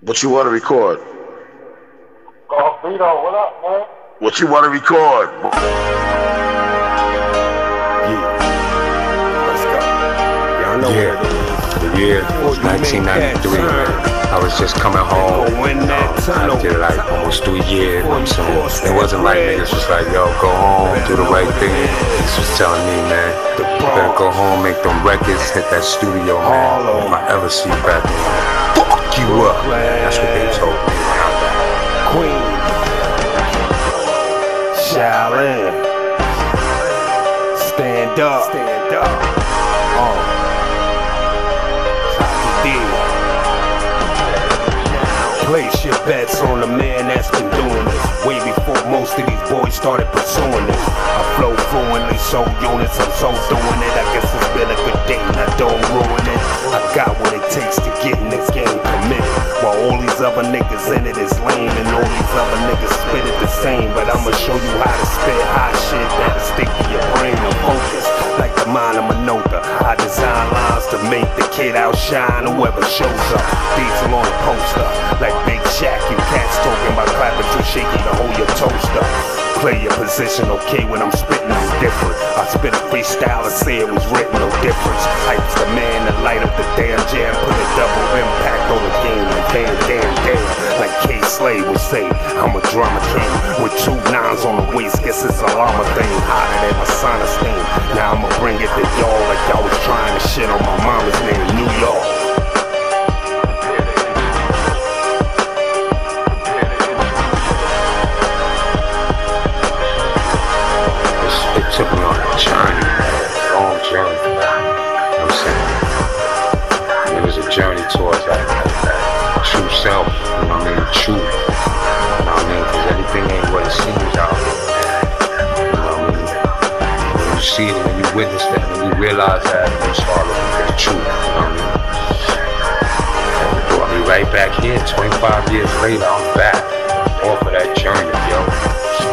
What you want to record? Vito, what up, man? What you want to record? Yeah. Let's go. Y'all know what it is. Yeah. 1993. I was just coming home after like almost 3 years. You know what I'm saying? It wasn't like niggas was like, yo, go home, do the right thing. Niggas was telling me, man, you better go home, make them records, hit that studio, man. If I ever see back, fuck you up. That's what they told me. Queen Shaolin, stand up, stand up. Haki D. Place your bets on the man that's been doing this way before most of these boys started pursuing this. I flow fluently, so units, I'm so doing it. I guess it's been a good day and I don't ruin it. I got what it takes to get in this game committed, while all these other niggas in it is lame, and all these other niggas spit it the same. But I'ma show you how to spit hot shit that'll stick to your brain and focus. Like the mind of Manoka, I design lines to make the kid outshine whoever shows up. Beats along the poster like Big Shaq, you cats talking about clapping too shaky to hold your toaster. Play your position, okay, when I'm spitting, I'm different. I spit a freestyle and say it was written, no difference. Hype's the man that light up the damn jam, put a double impact on the game, and damn. Like K. Slay would say, I'm a drama king, with 2 9s on the waist, guess it's a llama thing, hotter than my sauna steam. Now I'ma bring it to y'all like y'all was trying to shit on my mama's name, New York. Took me on a journey, a long journey, you know what I'm saying? It was a journey towards that true self, you know what I mean, truth, you know what I mean, because everything ain't what it seems out there, you know what I mean? When you see it, when you witness that, when you realize that, you start looking for the truth, you know what I mean? And it brought me right back here, 25 years later, I'm back, off of that journey, yo.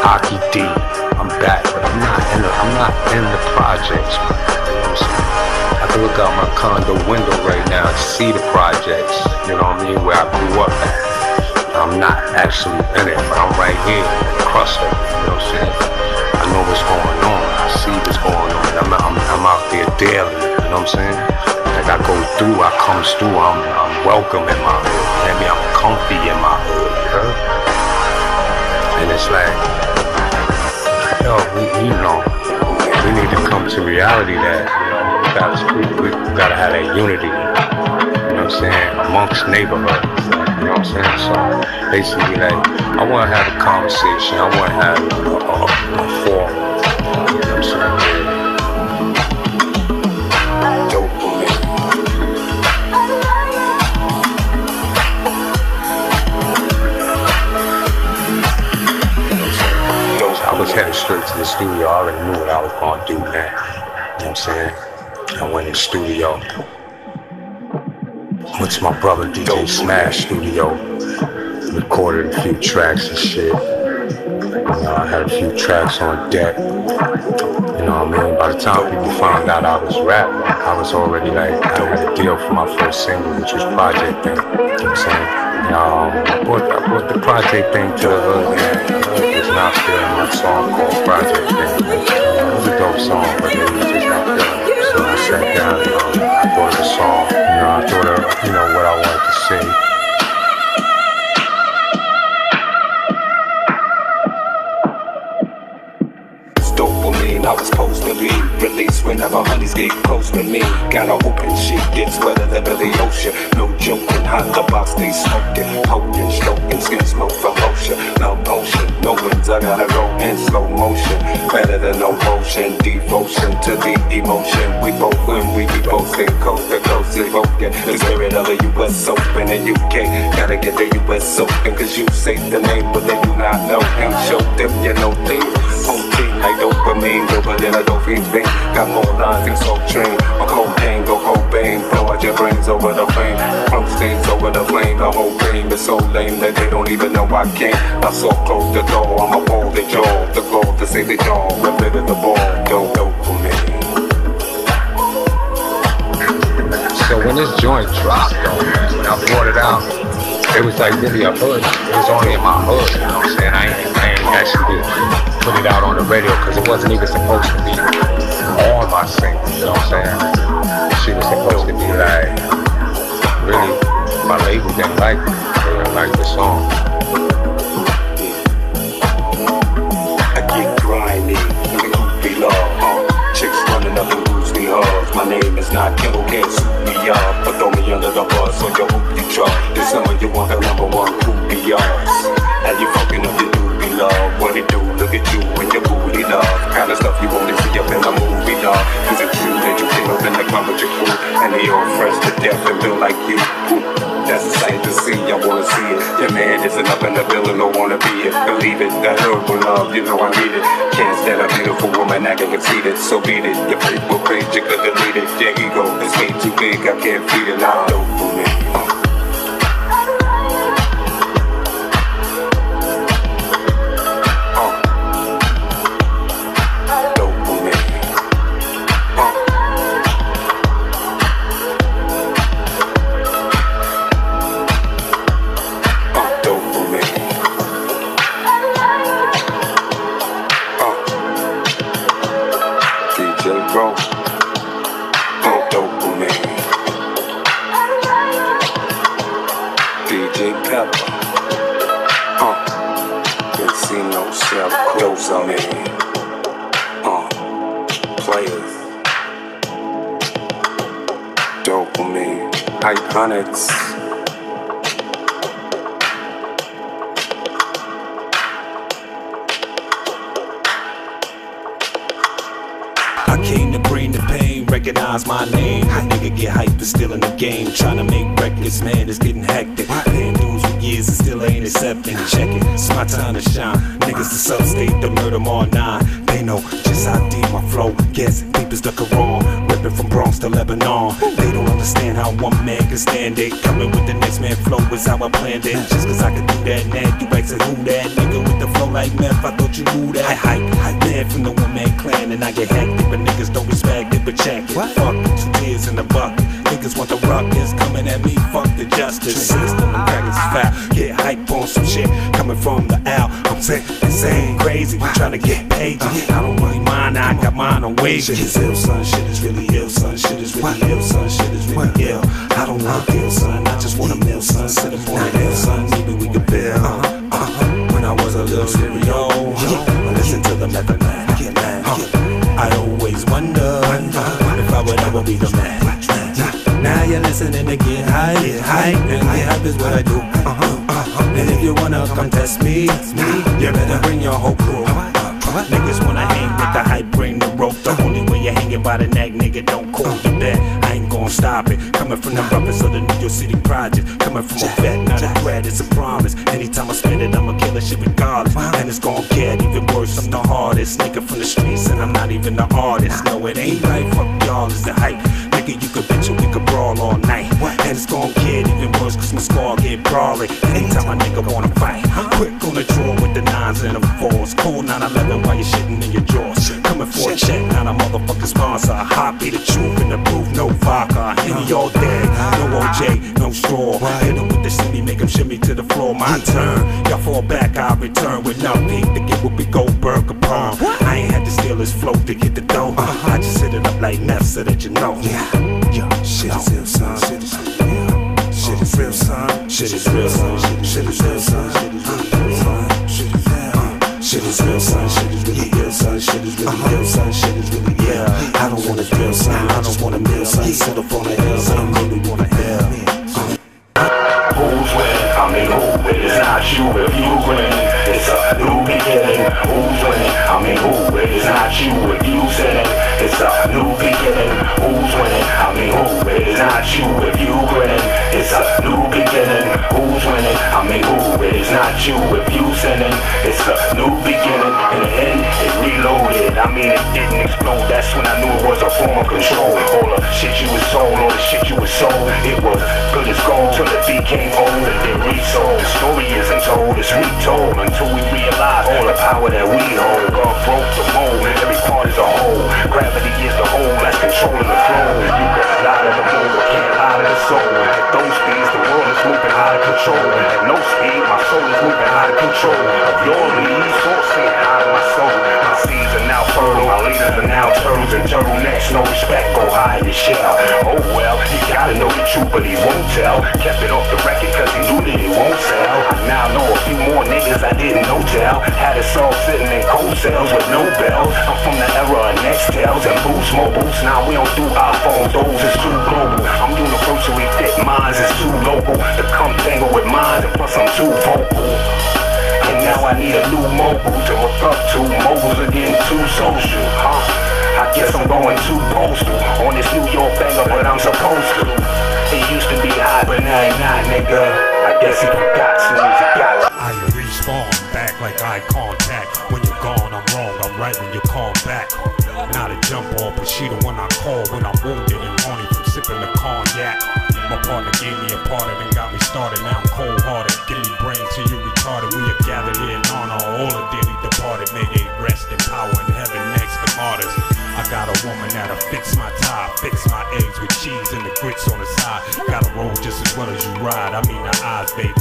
Haki D, I'm back, but I'm not in the projects, man. You know what I'm saying? I can look out my condo window right now and see the projects, you know what I mean, where I grew up at. I'm not actually in it, but I'm right here, across it, you know what I'm saying? I know what's going on, I see what's going on, I'm out there daily, you know what I'm saying? Like I go through, I comes through, I'm welcome in my hood, I mean, I'm comfy in my hood, you know? And it's like, yo, we need to come to reality that, you know, we gotta have that unity, you know what I'm saying, amongst neighborhoods, you know what I'm saying? So basically, like, I want to have a conversation, I want to have a forum, you know what I'm saying? Dope for me. I was headed straight to the studio. I already knew what I was gonna do, man. You know what I'm saying? I went in the studio. Went to my brother DJ Smash studio. Recorded a few tracks and shit. You know, I had a few tracks on deck. You know what I mean? By the time people found out I was rapping, I was already like, I had a deal for my first single, which was Project Thing. You know what I'm saying? I brought the Project Thing to the hood, man. It's not feeling my song called Project Thing. It was a dope song, but it was just not feeling it. So I sat down and I brought the song. You know, I thought of, you know, what I wanted to say. It's dopamine, I was supposed to be released whenever honeys get close to me. Got a open sheet, gets wetter than the ocean. No joking, hot the box, they smoking, poking, stroking, skin smoke for motion. No potion, no winds, I gotta go in slow motion. Better than no motion, devotion to the emotion. We both win, we be posting, coast to coast, evoking the spirit of the US Open and UK. Gotta get the US Open, cause you say the name, but they do not know him. Show them you know things. Like dopamine, doper than a dopey thing. Got more lines than smoke train. My cocaine, go cobain. Blow out your brains over the flame. From stains over the flame. The whole game is so lame that they don't even know I came. I so close the door, I'ma hold the jaw. The goal to save the jaw, rip it in the ball. Yo, dopamine. So when this joint dropped, though, man, when I brought it out, It was like really a hood. It was only in my hood, you know what I'm saying? I ain't actually put it out on the radio because it wasn't even supposed to be on my single, you know what I'm saying? She was supposed to be like, really, my label didn't like it. They didn't like the song. I get grimy when the hoop be long. Chicks running up and lose me hard. My name is not Kimbo K, suit me up, but throw me under the bus on your hoop you try. This summer you want the number one hoop be yours. How you fucking up your doobie love? What it do? Look at you and your booty love. Kind of stuff you only see up in a movie love. Is it true that you came up in the club with your crew and they all fresh to death and built like you? That's the sight to see, I wanna see it. Your man isn't up in the building, don't wanna be it. Believe it, that herbal love, you know I need it. Can't stand a beautiful woman, I can concede it. So beat it, your people page, you could delete it. Your ego is way too big, I can't feed it. I don't fool it. Iconics. I came to bring the pain, recognize my name. A nigga get hyped, is still in the game. Trying to make records, man, it's getting hectic. Paying dues for years and still ain't accepting. Check it, it's my time to shine. Niggas the substate, the murder all nine. They know just how deep my flow gets, deep as the Quran. From Bronx to Lebanon, they don't understand how one man can stand it. Coming with the next man flow is how I planned it. Just cause I can do that now, you back to who that nigga with the flow like meth, I thought you knew that. I hype man from the one man clan and I get hectic, but niggas don't respect it, but check it. Fuck it, 2 years in the bucket. Niggas want the ruckus coming at me, fuck the justice system, the crackers is foul. Get hype on some shit coming from the owl. I'm sick, insane, crazy, trying to get paid. I don't really mind, I got mine on wages. It's ill, son, shit is really ill, son, shit is really ill, son, shit is really ill. I don't want ill, son, I just want a meal, son. Sit up on the hill, son, maybe we could build. When I was a little stereo, listen to the Method Man, I always wonder if I would ever be the man. Now you're listening to get high, and get hype is what I do. And if you wanna come test me, you better bring your whole crew. Niggas wanna hang with the hype, bring the rope. The only way you're hanging by the neck, nigga, don't call you that. I ain't gon' stop it. Coming from the roughest of the New York City project. Coming from a vet, not a threat, it's a promise. Anytime I spend it, I'ma kill that shit regardless. And it's gon' get even worse, I'm the hardest nigga from the streets, and I'm not even the artist. No, it ain't right, fuck y'all, it's the hype. You could bitch and we could brawl all night. And it's gon' get even worse cause my squad get brawly. Anytime a nigga wanna fight, quick on the draw with the 9s and the 4s. Cool 9-11 while you're shitting in your drawers. Coming for a check, not a motherfucking sponsor. I hobby the truth and the proof, no vodka. Henny all day, no OJ, no straw. Hit him with the shimmy, make him shimmy to the floor. My turn, y'all fall back, I'll return with no peak to get what we Goldberg upon. I ain't had to steal his float to get the dough. I just hit it up like meth so that you know. Shit is real, son. Shit is real. Shit is real, son. Shit is real, son. Shit is real, son. Shit is real. Shit is real, son. Shit is really real, son. Shit is really real, son. Shit is really real. I don't want a drill, son. I just want a meal, son. Set up on the hills, I don't really want to hell. Who's winning? I'm in who win. It's not you if you win. It's a new beginning. Who's winning? I'm in who win. It's not you if you sin. It's a new beginning, who's winning? I mean who winning? It's not you if you grinning. It's a new beginning, who's winning? I mean who winning? It's not you if you sinning. It's a new beginning, in the end it reloaded. I mean it didn't explode, that's when I knew it was a form of control. All the shit you was sold, all the shit you was sold. It was good as gold till it became old and then resold. The story isn't told, it's retold until we realize all the power that we hold. God broke the mold and every part is a whole. Grab is the whole that's controlling the flow. You can lie to the flow, but can't lie to the soul. At those speeds, the world is moving out of control. control. At no speed, my soul is moving out of control. Of your lead, sourcing out of my soul. My seeds are now fertile, my leaders are now turtles and turtlenecks. No respect, go hide in the shell. Oh well, he gotta know the truth, but he won't tell. Kept it off the record cause he knew that he won't sell. I now know a few more niggas I didn't know tell. Had a song sitting in cold cells with no bells. I'm from the era of Nextels and boots, more boots. Now we don't do iPhones, those is too global. I'm universally fit, minds is too local. To come tangle with mine, and plus I'm too vocal. And now I need a new mogul to look up to. Moguls are getting too social, huh? I guess I'm going too postal on this New York banger, but I'm supposed to. It used to be high, but now ain't not, nigga. I guess if you got some, if you got some. I respawn back like eye contact. When you're gone, I'm wrong, I'm right when you call back. Not a jump on, but she the one I call when I'm wounded and horny from sipping the cognac. My partner gave me a part of it and got me started. Now I'm cold-hearted. Give me brain till you retarded. We are gathered here in honor of all the dearly departed. May they rest in power in heaven next to martyrs. I got a woman that'll fix my tie, fix my eggs with cheese and the grits on the side. Gotta roll just as well as you ride. I mean the eyes, baby.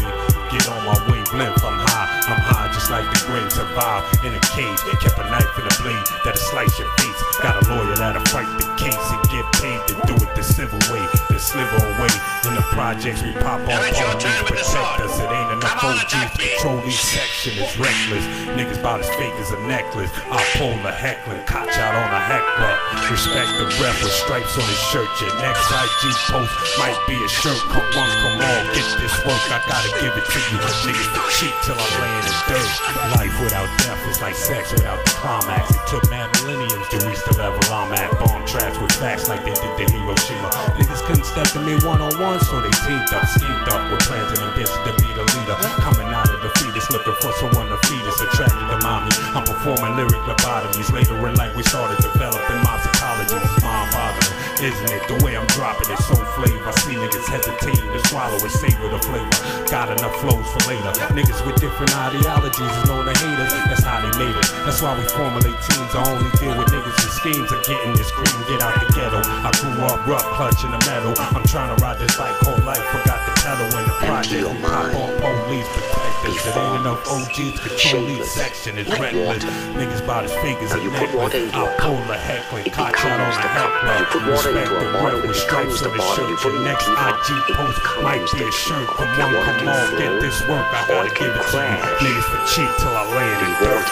Get on my wavelength. I'm high just like the grave. Survive in a cage. Kept a knife and a blade that'll slice your face. Got a lawyer that'll fight the case and get paid to do it the civil way, the sliver away. In the projects we pop off, all these protect us. It ain't enough OGs to control these sections. It's reckless. Niggas bout as fake as a necklace. I pull a heckler, cotch out on a heckler. Respect the ref with stripes on his shirt. Your next IG post might be a shirt. Come on, come on, get this work. I gotta give it to you. Niggas to cheat till I'm laying in dirt. Life without death is like sex without the climax. It took mad millenniums to reach the level I'm at. Bomb traps with facts like they did to Hiroshima. Niggas couldn't step to me one one, so they teamed up, schemed up with plans and ambitions to be the leader. Coming out of the fetus, looking for someone to feed us, attracted to mommy. I'm performing lyric lobotomies. Later in life, we started developing my psychology. It's mind bothering, isn't it? The way I'm dropping it, so flavor. I see niggas hesitating to swallow and savor the flavor. Got enough flows for later. Niggas with different ideologies is known to haters. That's how they made it. That's why we formulate teams. I only deal with niggas with schemes of getting this green. Get out the ghetto. I grew up rough, clutching the metal. I'm trying to ride this bike whole life, forgot the pedal in the project. Pop on police protectors. It ain't enough OGs control these section. It's reckless. Niggas by his fingers and necklace. I'll pull a heckling, cotch out on a heckler. Respect the breath with stripes on the shirt. Your next IG post might be a shirt. Come on, come on, get this work. I gotta give it to you. Niggas for cheap till I land in dirt.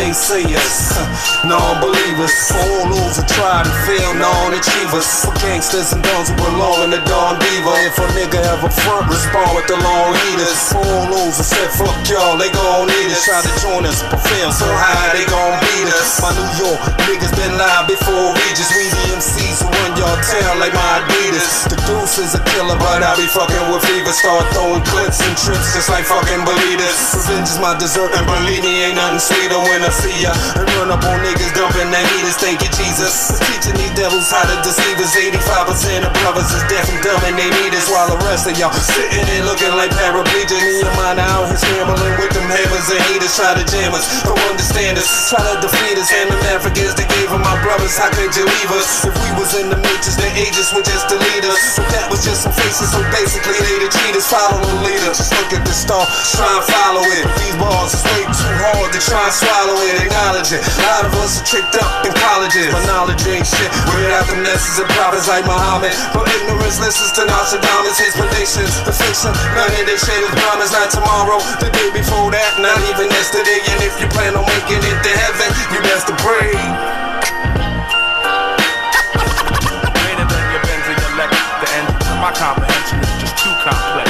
They say us, non-believers. All losers try to fail, non-achievers. For gangsters and guns who belong in the dark. Diva. If a nigga ever front, respond with the long heaters. Fool loser said fuck y'all, they gon' need us. Try to join us, perform so high they gon' beat us. My New York niggas been live before Regis. We the MCs who run y'all town like my Adidas. The deuce is a killer, but I be fucking with fever. Start throwing clips and trips just like fucking believers. Revenge is my dessert, and believe me, ain't nothing sweeter when I see ya. And run up on niggas dumping their heaters, thank you Jesus. Teaching these devils how to deceive us. 85% of brothers is deaf and dumb. And they need us while the rest of y'all sitting there looking like paraplegic. Me and mine are out here scrambling with them hammers and haters. Try to jam us, don't understand us. Try to defeat us and them Africans that gave them my brothers. How could you leave us? If we was in the matrix, the ages would just delete us. But that was just some faces, so basically they the cheaters. Follow the leader, just look at the star, try and follow it. These bars is way too hard to try and swallow it. Acknowledge it, a lot of us are tricked up in colleges. My knowledge ain't shit without the messages and prophets like Muhammad. But ignorance, listen to Nostradamus, his predictions, the fiction. None of this shit is promised, not tomorrow, the day before that, not even yesterday. And if you plan on making it to heaven, you best to pray. Greater than your Benz or your Lex, the end. My comprehension is just too complex.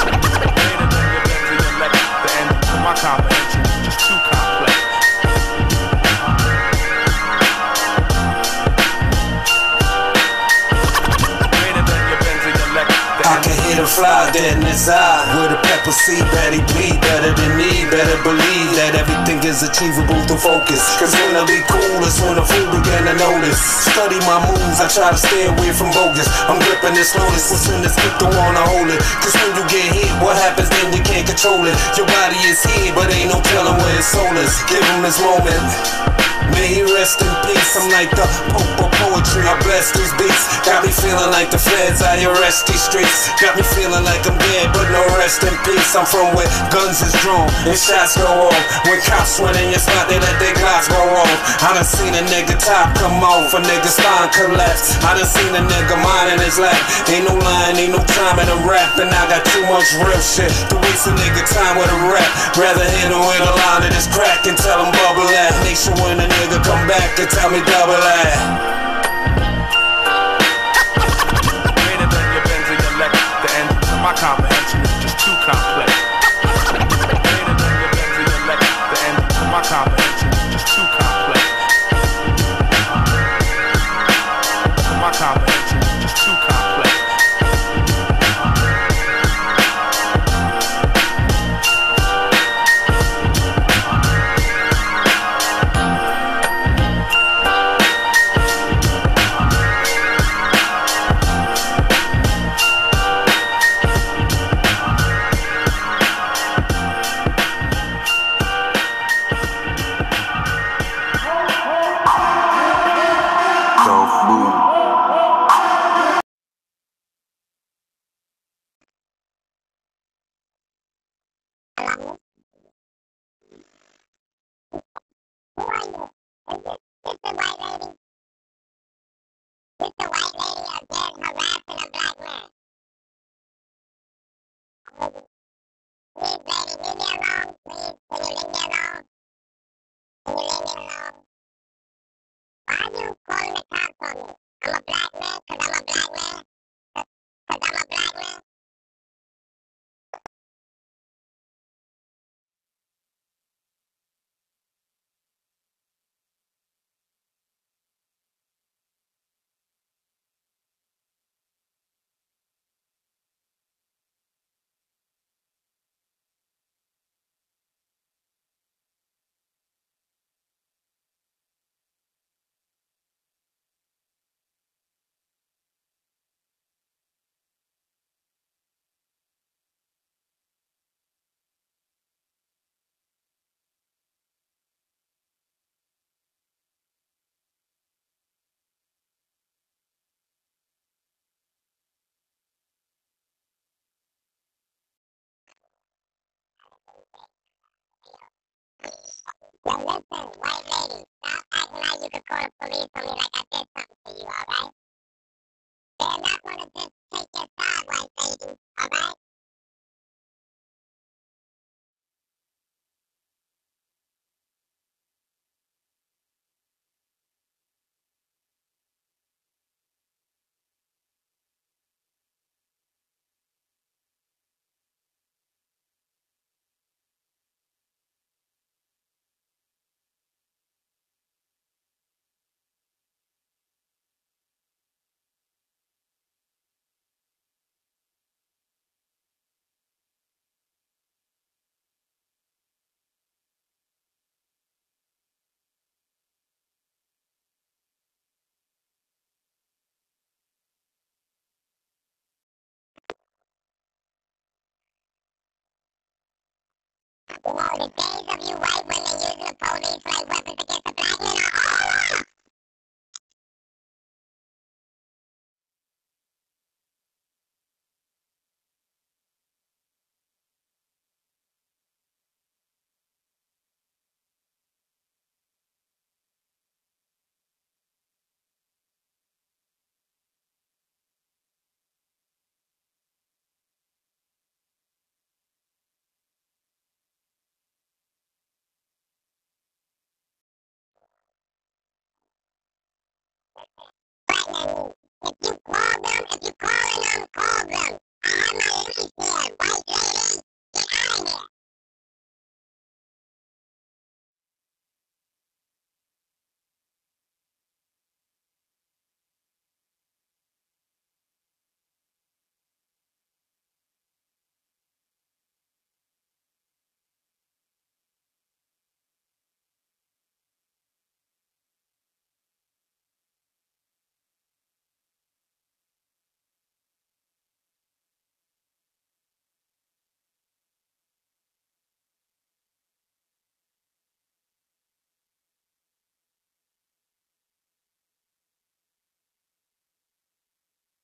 Greater than your Benz or your Lex, the end. My comprehension is just too complex. The fly dead in his eye with a pepper seed that he bleed better than me. Better believe that everything is achievable through focus. Cause when I be coolest, when a fool began to notice. Study my moves, I try to stay away from bogus. I'm gripping this lotus, as soon as click the one I hold it. Cause when you get hit, what happens then you can't control it. Your body is here, but ain't no telling where it's soul is. Give him this moment. May he rest in peace. I'm like the Pope of poetry. I bless these beats. Got me feeling like the feds. I arrest these streets. Got me feeling like I'm dead, but no rest in peace. I'm from where guns is drawn and shots go on. When cops went in your spot, they let their glocks go on. I done seen a nigga top come off, a nigga's spine collapse. I done seen a nigga mind in his lap. Ain't no line, ain't no time in a rap. And I got too much real shit to waste a nigga time with a rap. Rather hit him with a line that is crack and tell him bubble that. Nation when a nigga come back and tell me double that. My comprehension is just too complex. Greater than your bends and your legs. The end of my comprehension is just too complex. My comprehension is just too complex. Yo, listen, white lady, stop acting like you could call the police on me like I did something to you, alright? They're not gonna just take your side, white lady, alright? You know, the days of you white women using the police like weapons against the black men are all off! If you call them, if you call